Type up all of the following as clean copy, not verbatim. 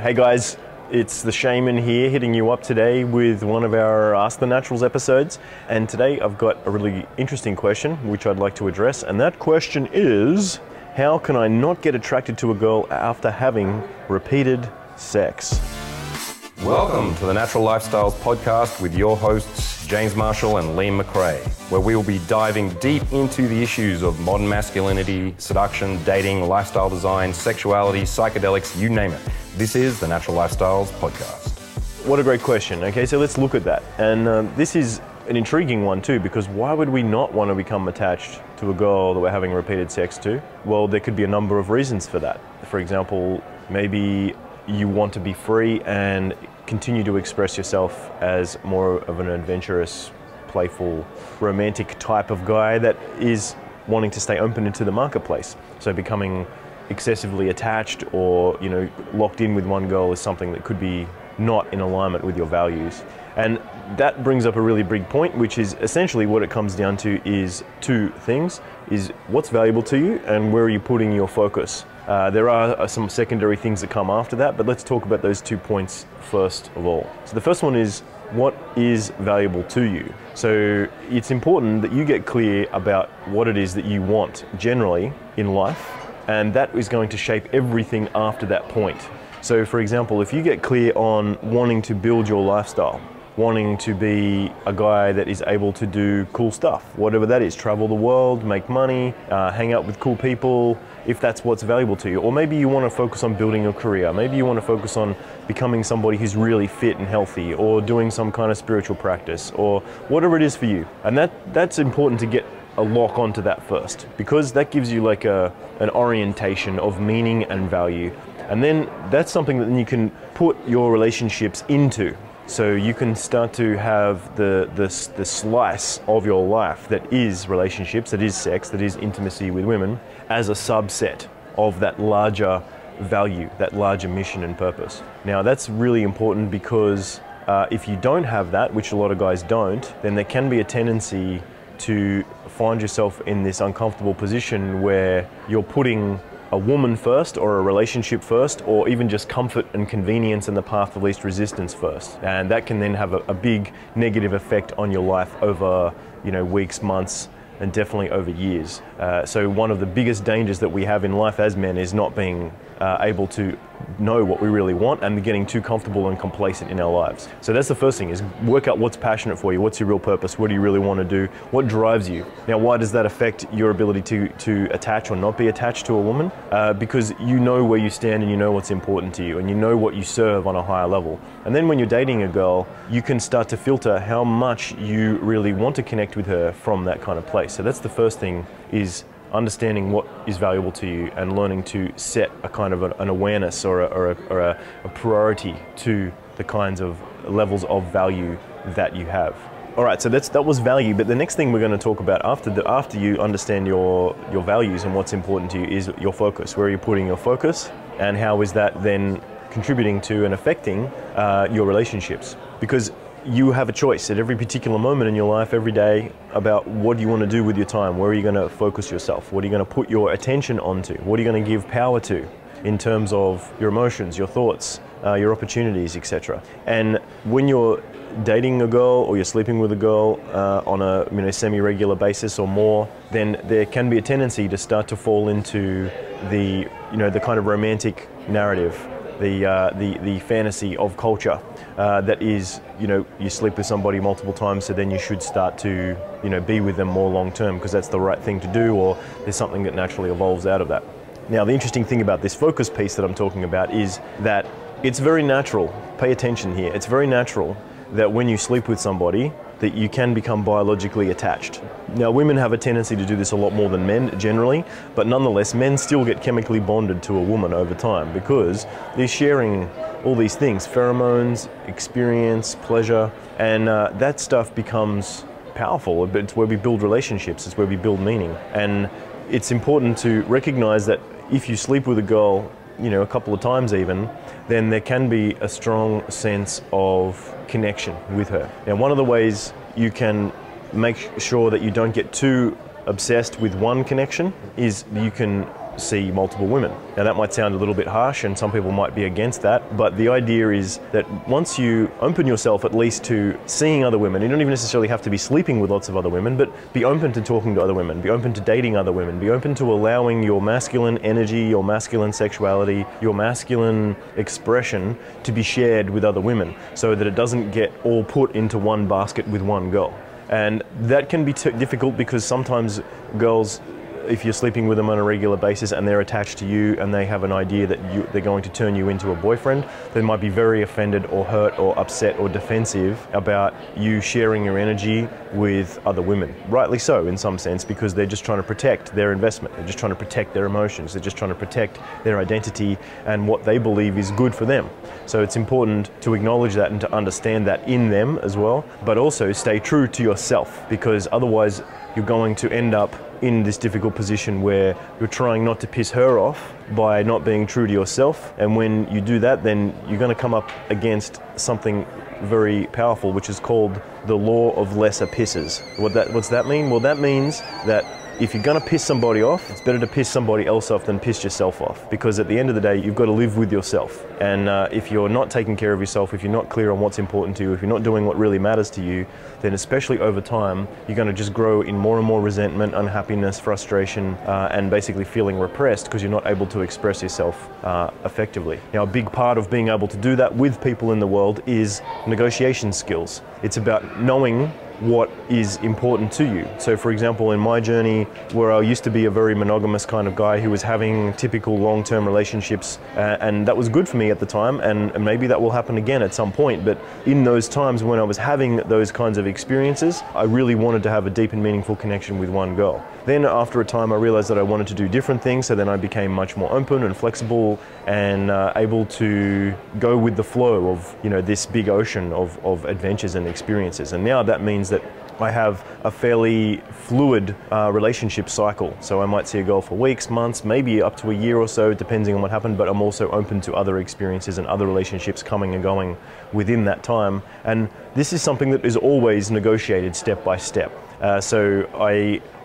Hey guys, it's the Shaman here hitting you up today with one of our Ask the Naturals episodes, and today I've got a really interesting question which I'd like to address, and that question is, how can I not get attracted to a girl after having repeated sex? Welcome to the Natural Lifestyles podcast with your hosts James Marshall and Liam McRae, where we will be diving deep into the issues of modern masculinity, seduction, dating, lifestyle design, sexuality, psychedelics, you name it. This is the Natural Lifestyles podcast. What a great question. Okay, so let's look at that. And this is an intriguing one too, because why would we not want to become attached to a girl that we're having repeated sex to? Well, there could be a number of reasons for that. For example, maybe you want to be free and continue to express yourself as more of an adventurous, playful, romantic type of guy that is wanting to stay open into the marketplace. So becoming excessively attached or, you know, locked in with one girl is something that could be not in alignment with your values. And that brings up a really big point, which is essentially what it comes down to is two things, is what's valuable to you and where are you putting your focus? There are some secondary things that come after that, but let's talk about those 2 points first of all. So the first one is, what is valuable to you? So it's important that you get clear about what it is that you want generally in life, and that is going to shape everything after that point. So for example, if you get clear on wanting to build your lifestyle, wanting to be a guy that is able to do cool stuff, whatever that is, travel the world, make money, hang out with cool people, if that's what's valuable to you. Or maybe you want to focus on building your career. Maybe you want to focus on becoming somebody who's really fit and healthy, or doing some kind of spiritual practice, or whatever it is for you. And that's important to get a lock onto that first, because that gives you like an orientation of meaning and value. And then that's something that you can put your relationships into. So you can start to have the slice of your life that is relationships, that is sex, that is intimacy with women, as a subset of that larger value, that larger mission and purpose. Now that's really important, because if you don't have that, which a lot of guys don't, then there can be a tendency to find yourself in this uncomfortable position where you're putting a woman first, or a relationship first, or even just comfort and convenience and the path of least resistance first. And that can then have a big negative effect on your life over, you know, weeks, months, and definitely over years. So one of the biggest dangers that we have in life as men is not being able to know what we really want and getting too comfortable and complacent in our lives. So that's the first thing, is work out what's passionate for you, what's your real purpose, what do you really want to do, what drives you. Now why does that affect your ability to attach or not be attached to a woman? Because you know where you stand and you know what's important to you and you know what you serve on a higher level. And then when you're dating a girl, you can start to filter how much you really want to connect with her from that kind of place. So that's the first thing, is understanding what is valuable to you and learning to set a kind of an awareness or a priority to the kinds of levels of value that you have. All right, so that was value, but the next thing we're going to talk about after you understand your values and what's important to you is your focus. Where are you putting your focus, and how is that then contributing to and affecting your relationships? Because you have a choice at every particular moment in your life, every day, about what do you want to do with your time? Where are you going to focus yourself? What are you going to put your attention onto? What are you going to give power to in terms of your emotions, your thoughts, your opportunities, etc.? And when you're dating a girl or you're sleeping with a girl on a semi-regular basis or more, then there can be a tendency to start to fall into the kind of romantic narrative, the fantasy of culture that is, you sleep with somebody multiple times, so then you should start to, be with them more long term because that's the right thing to do, or there's something that naturally evolves out of that. Now, the interesting thing about this focus piece that I'm talking about is that it's very natural, pay attention here, it's very natural that when you sleep with somebody that you can become biologically attached. Now, women have a tendency to do this a lot more than men generally, but nonetheless, men still get chemically bonded to a woman over time because they're sharing all these things, pheromones, experience, pleasure, and that stuff becomes powerful. It's where we build relationships, it's where we build meaning. And it's important to recognize that if you sleep with a girl, a couple of times even, then there can be a strong sense of connection with her. Now, one of the ways you can make sure that you don't get too obsessed with one connection is you can see multiple women. Now that might sound a little bit harsh and some people might be against that, but the idea is that once you open yourself at least to seeing other women, you don't even necessarily have to be sleeping with lots of other women, but be open to talking to other women, be open to dating other women, be open to allowing your masculine energy, your masculine sexuality, your masculine expression to be shared with other women so that it doesn't get all put into one basket with one girl. And that can be difficult because sometimes girls, if you're sleeping with them on a regular basis and they're attached to you and they have an idea that they're going to turn you into a boyfriend, they might be very offended or hurt or upset or defensive about you sharing your energy with other women. Rightly so in some sense, because they're just trying to protect their investment, they're just trying to protect their emotions, they're just trying to protect their identity and what they believe is good for them. So it's important to acknowledge that and to understand that in them as well, but also stay true to yourself, because otherwise you're going to end up in this difficult position where you're trying not to piss her off by not being true to yourself. And when you do that, then you're going to come up against something very powerful, which is called the law of lesser pisses. What's that mean? Well, that means that if you're going to piss somebody off, it's better to piss somebody else off than piss yourself off. Because at the end of the day, you've got to live with yourself. And if you're not taking care of yourself, if you're not clear on what's important to you, if you're not doing what really matters to you, then especially over time, you're going to just grow in more and more resentment, unhappiness, frustration, and basically feeling repressed because you're not able to express yourself effectively. Now, a big part of being able to do that with people in the world is negotiation skills. It's about knowing what is important to you. So for example, in my journey, where I used to be a very monogamous kind of guy who was having typical long-term relationships, and that was good for me at the time, and maybe that will happen again at some point, but in those times when I was having those kinds of experiences, I really wanted to have a deep and meaningful connection with one girl. Then after a time I realized that I wanted to do different things, so then I became much more open and flexible and able to go with the flow of, you know, this big ocean of adventures and experiences. And now that means that I have a fairly fluid relationship cycle. So I might see a girl for weeks, months, maybe up to a year or so, depending on what happened, but I'm also open to other experiences and other relationships coming and going within that time. And this is something that is always negotiated step by step.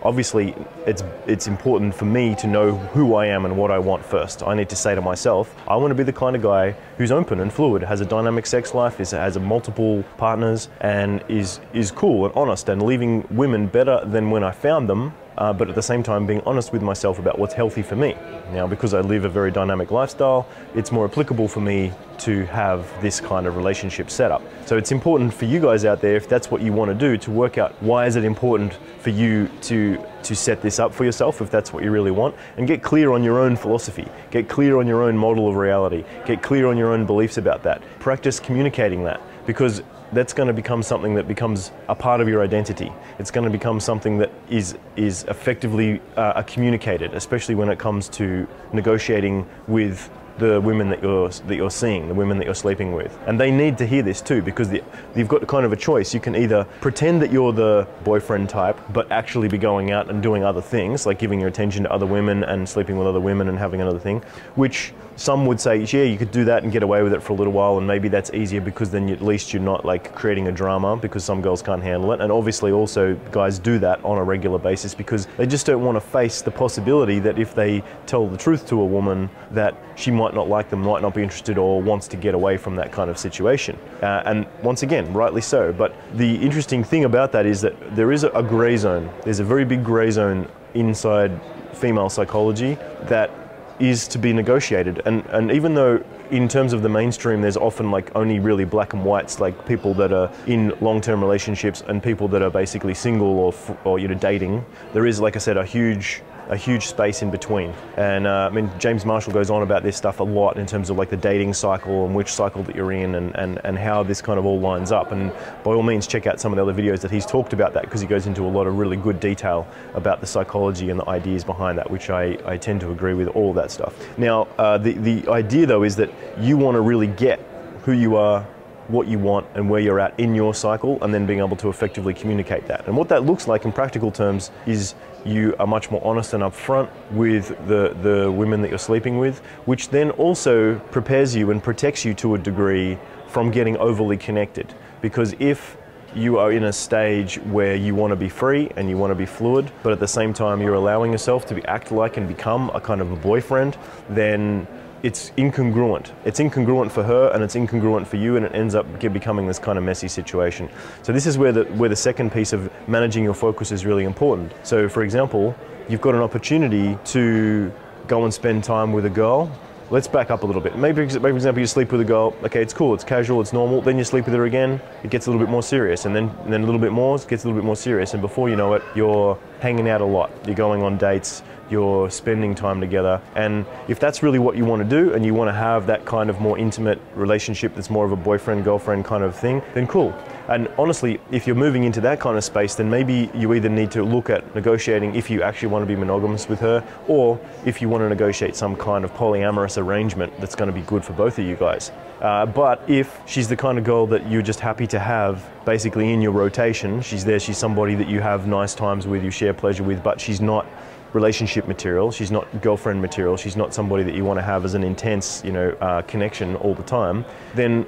Obviously, it's important for me to know who I am and what I want first. I need to say to myself, I want to be the kind of guy who's open and fluid, has a dynamic sex life, has multiple partners, and is cool and honest and leaving women better than when I found them, but at the same time being honest with myself about what's healthy for me. Now, because I live a very dynamic lifestyle, it's more applicable for me to have this kind of relationship set up. So it's important for you guys out there, if that's what you want to do, to work out why is it important for you to set this up for yourself, if that's what you really want, and get clear on your own philosophy, get clear on your own model of reality, get clear on your own beliefs about that. Practice communicating that, because that's going to become something that becomes a part of your identity. It's going to become something that is effectively communicated, especially when it comes to negotiating with the women that you're seeing, the women that you're sleeping with. And they need to hear this too, because you've got kind of a choice. You can either pretend that you're the boyfriend type, but actually be going out and doing other things, like giving your attention to other women and sleeping with other women and having another thing, which some would say, yeah, you could do that and get away with it for a little while, and maybe that's easier because then at least you're not like creating a drama, because some girls can't handle it. And obviously also guys do that on a regular basis because they just don't want to face the possibility that if they tell the truth to a woman that she might not like them, might not be interested, or wants to get away from that kind of situation. And once again, rightly so. But the interesting thing about that is that there is a gray zone. There's a very big gray zone inside female psychology that is to be negotiated. And even though in terms of the mainstream, there's often like only really black and whites, like people that are in long-term relationships and people that are basically single or you know, dating, there is, like I said, a huge space in between. And I mean, James Marshall goes on about this stuff a lot in terms of like the dating cycle and which cycle that you're in and how this kind of all lines up. And by all means, check out some of the other videos that he's talked about that, because he goes into a lot of really good detail about the psychology and the ideas behind that, which I tend to agree with all that stuff. Now, the idea though is that you want to really get who you are, what you want, and where you're at in your cycle, and then being able to effectively communicate that. And what that looks like in practical terms is you are much more honest and upfront with the women that you're sleeping with, which then also prepares you and protects you to a degree from getting overly connected. Because if you are in a stage where you want to be free and you want to be fluid, but at the same time you're allowing yourself to act like and become a kind of a boyfriend, then it's incongruent. It's incongruent for her and it's incongruent for you, and it ends up becoming this kind of messy situation. So this is where the second piece of managing your focus is really important. So for example, you've got an opportunity to go and spend time with a girl. Let's back up a little bit. Maybe, for example, you sleep with a girl. Okay, it's cool, it's casual, it's normal. Then you sleep with her again, it gets a little bit more serious. And then a little bit more, it gets a little bit more serious. And before you know it, you're hanging out a lot. You're going on dates, you're spending time together. And if that's really what you want to do, and you want to have that kind of more intimate relationship that's more of a boyfriend, girlfriend kind of thing, then cool. And honestly, if you're moving into that kind of space, then maybe you either need to look at negotiating if you actually want to be monogamous with her, or if you want to negotiate some kind of polyamorous arrangement that's going to be good for both of you guys. But if she's the kind of girl that you're just happy to have basically in your rotation, she's there, she's somebody that you have nice times with, you share pleasure with, but she's not relationship material, she's not girlfriend material, she's not somebody that you want to have as an intense, connection all the time, then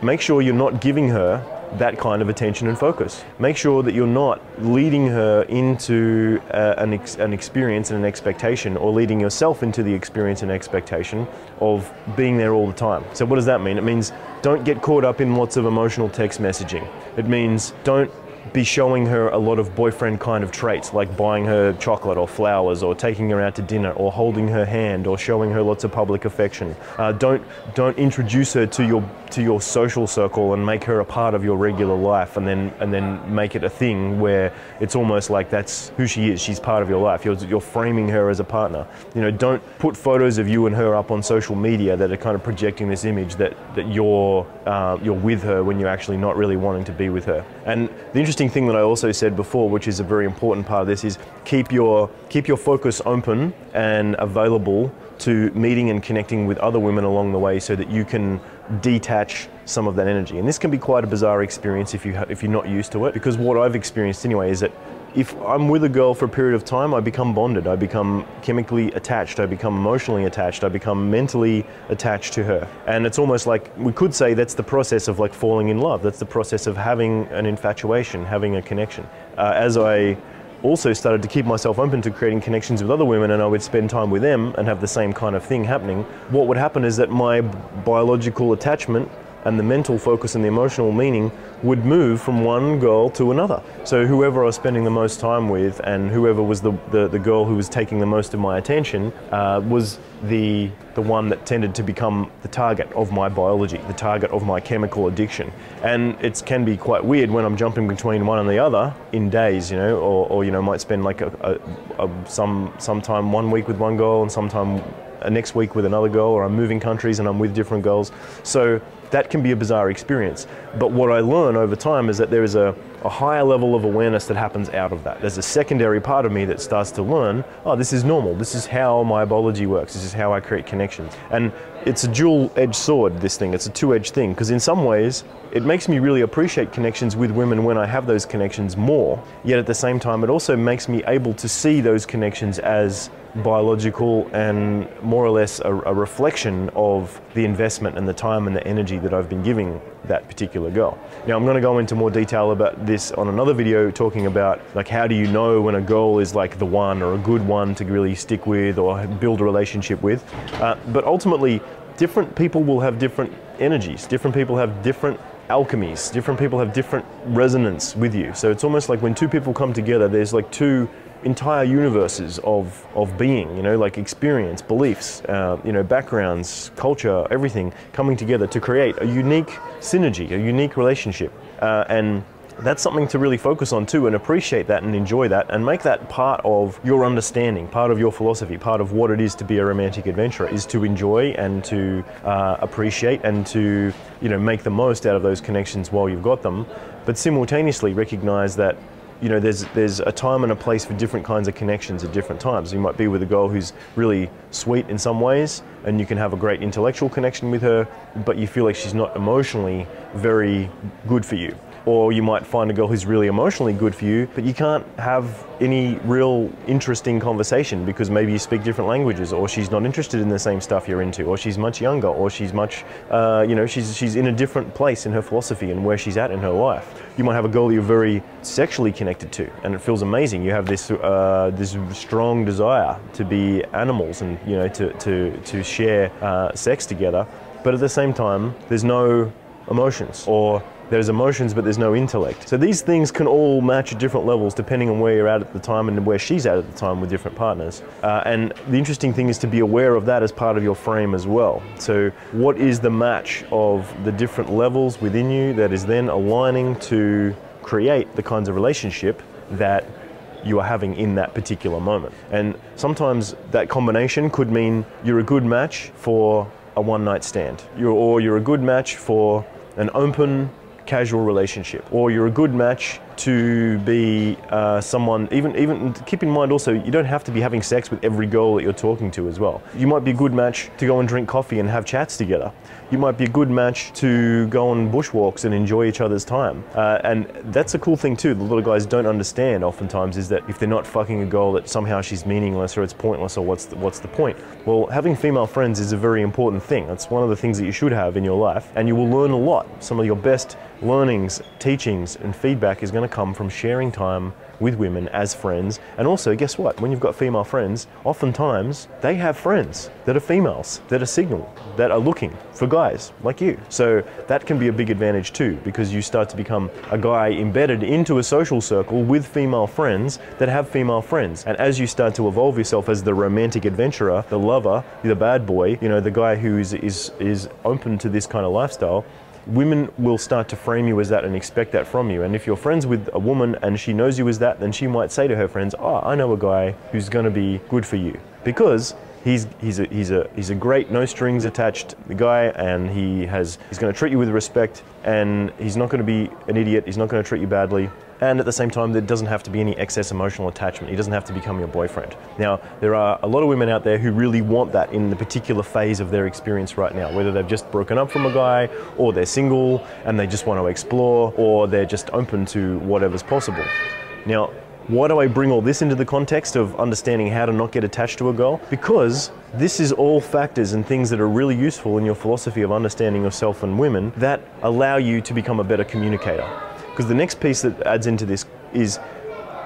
make sure you're not giving her that kind of attention and focus. Make sure that you're not leading her into an experience and an expectation, or leading yourself into the experience and expectation of being there all the time. So what does that mean? It means don't get caught up in lots of emotional text messaging. It means don't be showing her a lot of boyfriend kind of traits, like buying her chocolate or flowers, or taking her out to dinner, or holding her hand, or showing her lots of public affection. Don't introduce her to your social circle and make her a part of your regular life, and then make it a thing where it's almost like that's who she is. She's part of your life. You're framing her as a partner. Don't put photos of you and her up on social media that are kind of projecting this image that you're with her when you're actually not really wanting to be with her. And the interesting thing that I also said before, which is a very important part of this, is keep your focus open and available to meeting and connecting with other women along the way, so that you can detach some of that energy. And this can be quite a bizarre experience if you're not used to it, because what I've experienced anyway is that if I'm with a girl for a period of time, I become bonded, I become chemically attached, I become emotionally attached, I become mentally attached to her. And it's almost like, we could say that's the process of like falling in love, that's the process of having an infatuation, having a connection. As I also started to keep myself open to creating connections with other women, and I would spend time with them and have the same kind of thing happening, what would happen is that my biological attachment and the mental focus and the emotional meaning would move from one girl to another. So whoever I was spending the most time with, and whoever was the girl who was taking the most of my attention, was the one that tended to become the target of my biology, the target of my chemical addiction. And it can be quite weird when I'm jumping between one and the other in days, or might spend like sometime 1 week with one girl and sometime next week with another girl, or I'm moving countries and I'm with different girls. So that can be a bizarre experience. But what I learn over time is that there is a higher level of awareness that happens out of that. There's a secondary part of me that starts to learn, oh, this is normal. This is how my biology works. This is how I create connections. And it's a dual-edged sword, this thing. It's a two-edged thing, because in some ways, it makes me really appreciate connections with women when I have those connections more. Yet at the same time, it also makes me able to see those connections as biological and more or less a reflection of the investment and the time and the energy that I've been giving that particular girl. Now I'm going to go into more detail about this on another video, talking about like how do you know when a girl is like the one, or a good one to really stick with or build a relationship with. But ultimately, different people will have different energies, different people have different alchemies, different people have different resonance with you. So it's almost like when two people come together, there's like two entire universes of being, like experience, beliefs, backgrounds, culture, everything coming together to create a unique synergy, a unique relationship. And that's something to really focus on too, and appreciate that and enjoy that, and make that part of your understanding, part of your philosophy, part of what it is to be a romantic adventurer, is to enjoy and to appreciate and to make the most out of those connections while you've got them, but simultaneously recognize that there's a time and a place for different kinds of connections at different times. You might be with a girl who's really sweet in some ways, and you can have a great intellectual connection with her, but you feel like she's not emotionally very good for you. or you might find a girl who's really emotionally good for you, but you can't have any real interesting conversation because maybe you speak different languages, or she's not interested in the same stuff you're into, or she's much younger, or she's much, you know, she's in a different place in her philosophy and where she's at in her life. You might have a girl you're very sexually connected to, and it feels amazing. You have this this strong desire to be animals and, you know, to share sex together, but at the same time, there's no emotions, or there's emotions, but there's no intellect. So these things can all match at different levels depending on where you're at the time and where she's at the time with different partners. And the interesting thing is to be aware of that as part of your frame as well. So what is the match of the different levels within you that is then aligning to create the kinds of relationship that you are having in that particular moment? And sometimes that combination could mean you're a good match for a one-night stand, or you're a good match for an open, casual relationship, or you're a good match to be someone, even keep in mind also, you don't have to be having sex with every girl that you're talking to as well. You might be a good match to go and drink coffee and have chats together. You might be a good match to go on bushwalks and enjoy each other's time. And that's a cool thing too, the little guys don't understand oftentimes, is that if they're not fucking a girl, that somehow she's meaningless or it's pointless, or what's the point? Well, having female friends is a very important thing. That's one of the things that you should have in your life, and you will learn a lot. Some of your best learnings, teachings, and feedback is going to come from sharing time with women as friends. And also, guess what? When you've got female friends, oftentimes they have friends that are females, that are signal, that are looking for guys like you. So that can be a big advantage too, because you start to become a guy embedded into a social circle with female friends that have female friends. And as you start to evolve yourself as the romantic adventurer, the lover, the bad boy, you know, the guy who is open to this kind of lifestyle, women will start to frame you as that and expect that from you. And if you're friends with a woman and she knows you as that, then she might say to her friends, "Oh, I know a guy who's going to be good for you because he's a great, no strings attached guy, and he's going to treat you with respect, and he's not going to be an idiot. He's not going to treat you badly." And at the same time, there doesn't have to be any excess emotional attachment. He doesn't have to become your boyfriend. Now, there are a lot of women out there who really want that in the particular phase of their experience right now, whether they've just broken up from a guy, or they're single and they just want to explore, or they're just open to whatever's possible. Now, why do I bring all this into the context of understanding how to not get attached to a girl? Because this is all factors and things that are really useful in your philosophy of understanding yourself and women that allow you to become a better communicator. Because the next piece that adds into this is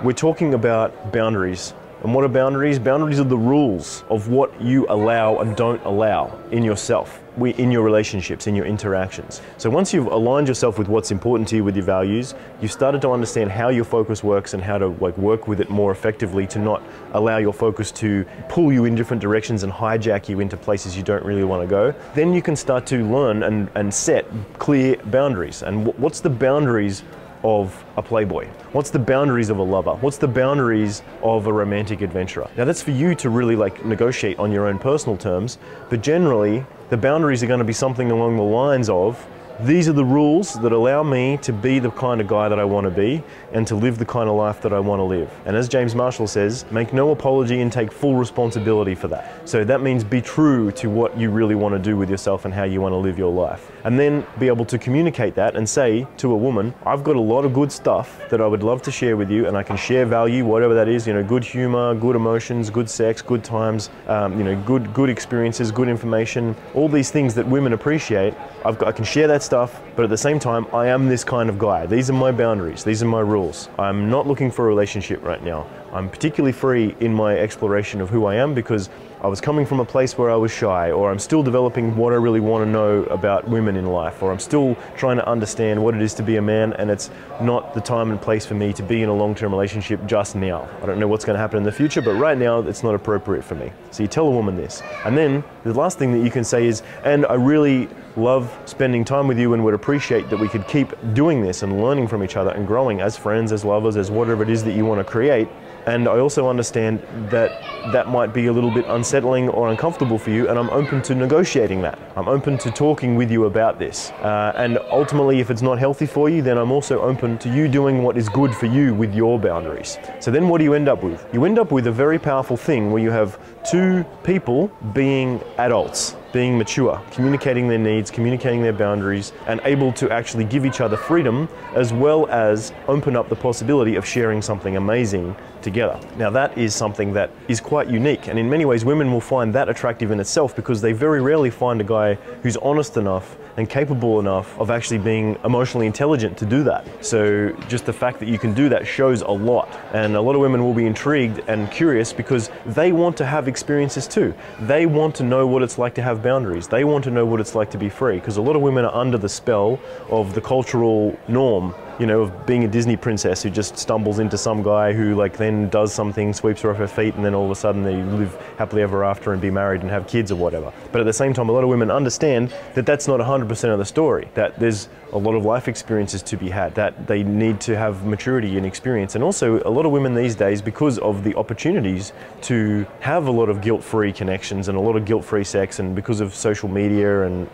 we're talking about boundaries. And what are boundaries? Boundaries are the rules of what you allow and don't allow in yourself, in your relationships, in your interactions. So once you've aligned yourself with what's important to you, with your values, you've started to understand how your focus works and how to work with it more effectively to not allow your focus to pull you in different directions and hijack you into places you don't really want to go. Then you can start to learn and set clear boundaries. And what's the boundaries of a playboy? What's the boundaries of a lover? What's the boundaries of a romantic adventurer? Now that's for you to really like negotiate on your own personal terms, but generally the boundaries are going to be something along the lines of, these are the rules that allow me to be the kind of guy that I want to be and to live the kind of life that I want to live. And as James Marshall says, make no apology and take full responsibility for that. So that means be true to what you really want to do with yourself and how you want to live your life. And then be able to communicate that and say to a woman, I've got a lot of good stuff that I would love to share with you, and I can share value, whatever that is, you know, good humor, good emotions, good sex, good times, you know, good experiences, good information, all these things that women appreciate. I can share that stuff, but at the same time, I am this kind of guy. These are my boundaries. These are my rules. I'm not looking for a relationship right now. I'm particularly free in my exploration of who I am because I was coming from a place where I was shy, or I'm still developing what I really want to know about women in life, or I'm still trying to understand what it is to be a man, and it's not the time and place for me to be in a long-term relationship just now. I don't know what's going to happen in the future, but right now it's not appropriate for me. So you tell a woman this. And then the last thing that you can say is, and I really love spending time with you and would appreciate that we could keep doing this and learning from each other and growing as friends, as lovers, as whatever it is that you want to create. And I also understand that that might be a little bit unsettling or uncomfortable for you, and I'm open to negotiating that. I'm open to talking with you about this. And ultimately, if it's not healthy for you, then I'm also open to you doing what is good for you with your boundaries. So then what do you end up with? You end up with a very powerful thing where you have two people being adults. being mature, communicating their needs, communicating their boundaries, and able to actually give each other freedom, as well as open up the possibility of sharing something amazing together. Now that is something that is quite unique, and in many ways women will find that attractive in itself, because they very rarely find a guy who's honest enough and capable enough of actually being emotionally intelligent to do that. So just the fact that you can do that shows a lot, and a lot of women will be intrigued and curious because they want to have experiences too. They want to know what it's like to have boundaries. They want to know what it's like to be free, because a lot of women are under the spell of the cultural norm, you know, of being a Disney princess who just stumbles into some guy who like then does something, sweeps her off her feet, and then all of a sudden they live happily ever after and be married and have kids or whatever. But at the same time, a lot of women understand that that's not 100% of the story, that there's a lot of life experiences to be had, that they need to have maturity and experience. And also a lot of women these days, because of the opportunities to have a lot of guilt-free connections and a lot of guilt-free sex, and because of social media and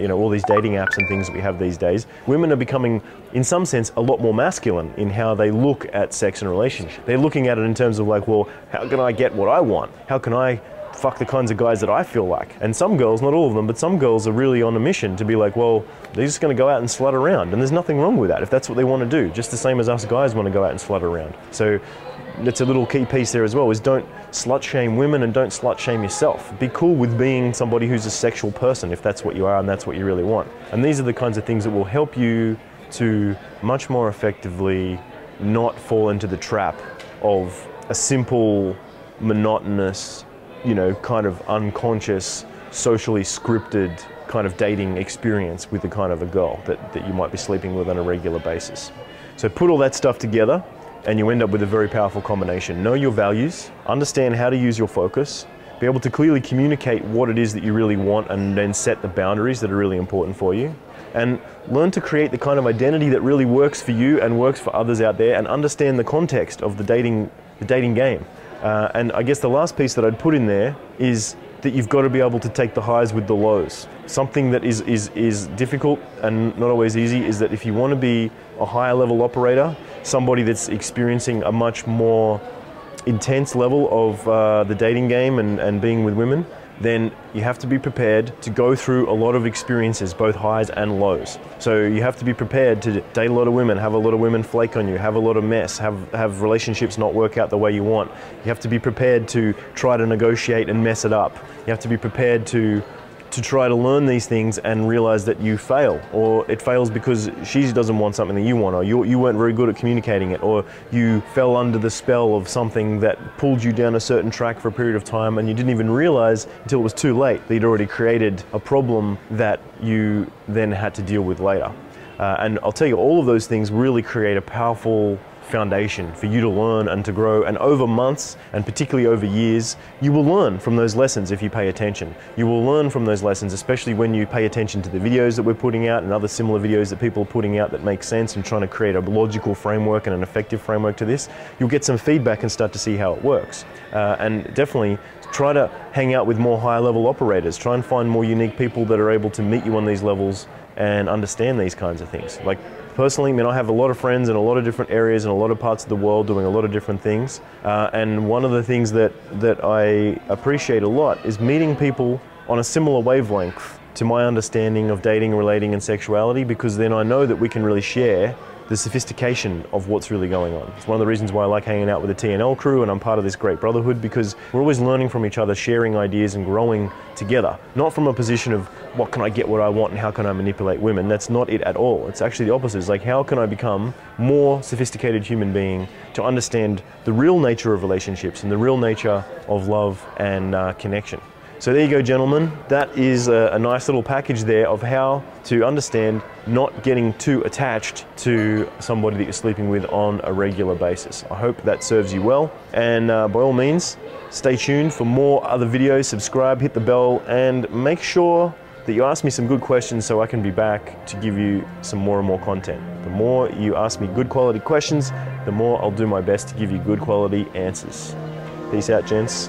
you know, all these dating apps and things that we have these days, women are becoming, in some sense, a lot more masculine in how they look at sex and relationships. They're looking at it in terms of like, well, how can I get what I want? How can I fuck the kinds of guys that I feel like? And some girls, not all of them, but some girls are really on a mission to be like, well, they're just going to go out and slut around, and there's nothing wrong with that if that's what they want to do, just the same as us guys want to go out and slut around. So that's a little key piece there as well, is don't slut shame women and don't slut shame yourself. Be cool with being somebody who's a sexual person if that's what you are and that's what you really want. And these are the kinds of things that will help you to much more effectively not fall into the trap of a simple, monotonous, you know, kind of unconscious, socially scripted kind of dating experience with the kind of a girl that you might be sleeping with on a regular basis. So put all that stuff together and you end up with a very powerful combination. Know your values, understand how to use your focus, be able to clearly communicate what it is that you really want, and then set the boundaries that are really important for you. And learn to create the kind of identity that really works for you and works for others out there, and understand the context of the dating game. And I guess the last piece that I'd put in there is that you've got to be able to take the highs with the lows. Something that is difficult and not always easy is that if you want to be a higher level operator, somebody that's experiencing a much more intense level of the dating game and being with women, then you have to be prepared to go through a lot of experiences, both highs and lows. So you have to be prepared to date a lot of women, have a lot of women flake on you, have a lot of mess, have relationships not work out the way you want. You have to be prepared to try to negotiate and mess it up. You have to be prepared to try to learn these things and realize that you fail, or it fails because she doesn't want something that you want, or you weren't very good at communicating it, or you fell under the spell of something that pulled you down a certain track for a period of time, and you didn't even realize until it was too late that you'd already created a problem that you then had to deal with later. And I'll tell you, all of those things really create a powerful foundation for you to learn and to grow, and over months and particularly over years you will learn from those lessons if you pay attention. You will learn from those lessons, especially when you pay attention to the videos that we're putting out and other similar videos that people are putting out that make sense and trying to create a logical framework and an effective framework to this. You'll get some feedback and start to see how it works, and definitely try to hang out with more higher level operators. Try and find more unique people that are able to meet you on these levels and understand these kinds of things. Like, personally, I mean, I have a lot of friends in a lot of different areas and a lot of parts of the world doing a lot of different things. And one of the things that I appreciate a lot is meeting people on a similar wavelength to my understanding of dating, relating, and sexuality, because then I know that we can really share the sophistication of what's really going on. It's one of the reasons why I like hanging out with the TNL crew, and I'm part of this great brotherhood, because we're always learning from each other, sharing ideas and growing together. Not from a position of what can I get what I want and how can I manipulate women. That's not it at all. It's actually the opposite. It's like, how can I become more sophisticated human being to understand the real nature of relationships and the real nature of love and connection. So there you go, gentlemen. That is a nice little package there of how to understand not getting too attached to somebody that you're sleeping with on a regular basis. I hope that serves you well. And by all means, stay tuned for more other videos. Subscribe, hit the bell, and make sure that you ask me some good questions so I can be back to give you some more and more content. The more you ask me good quality questions, the more I'll do my best to give you good quality answers. Peace out, gents.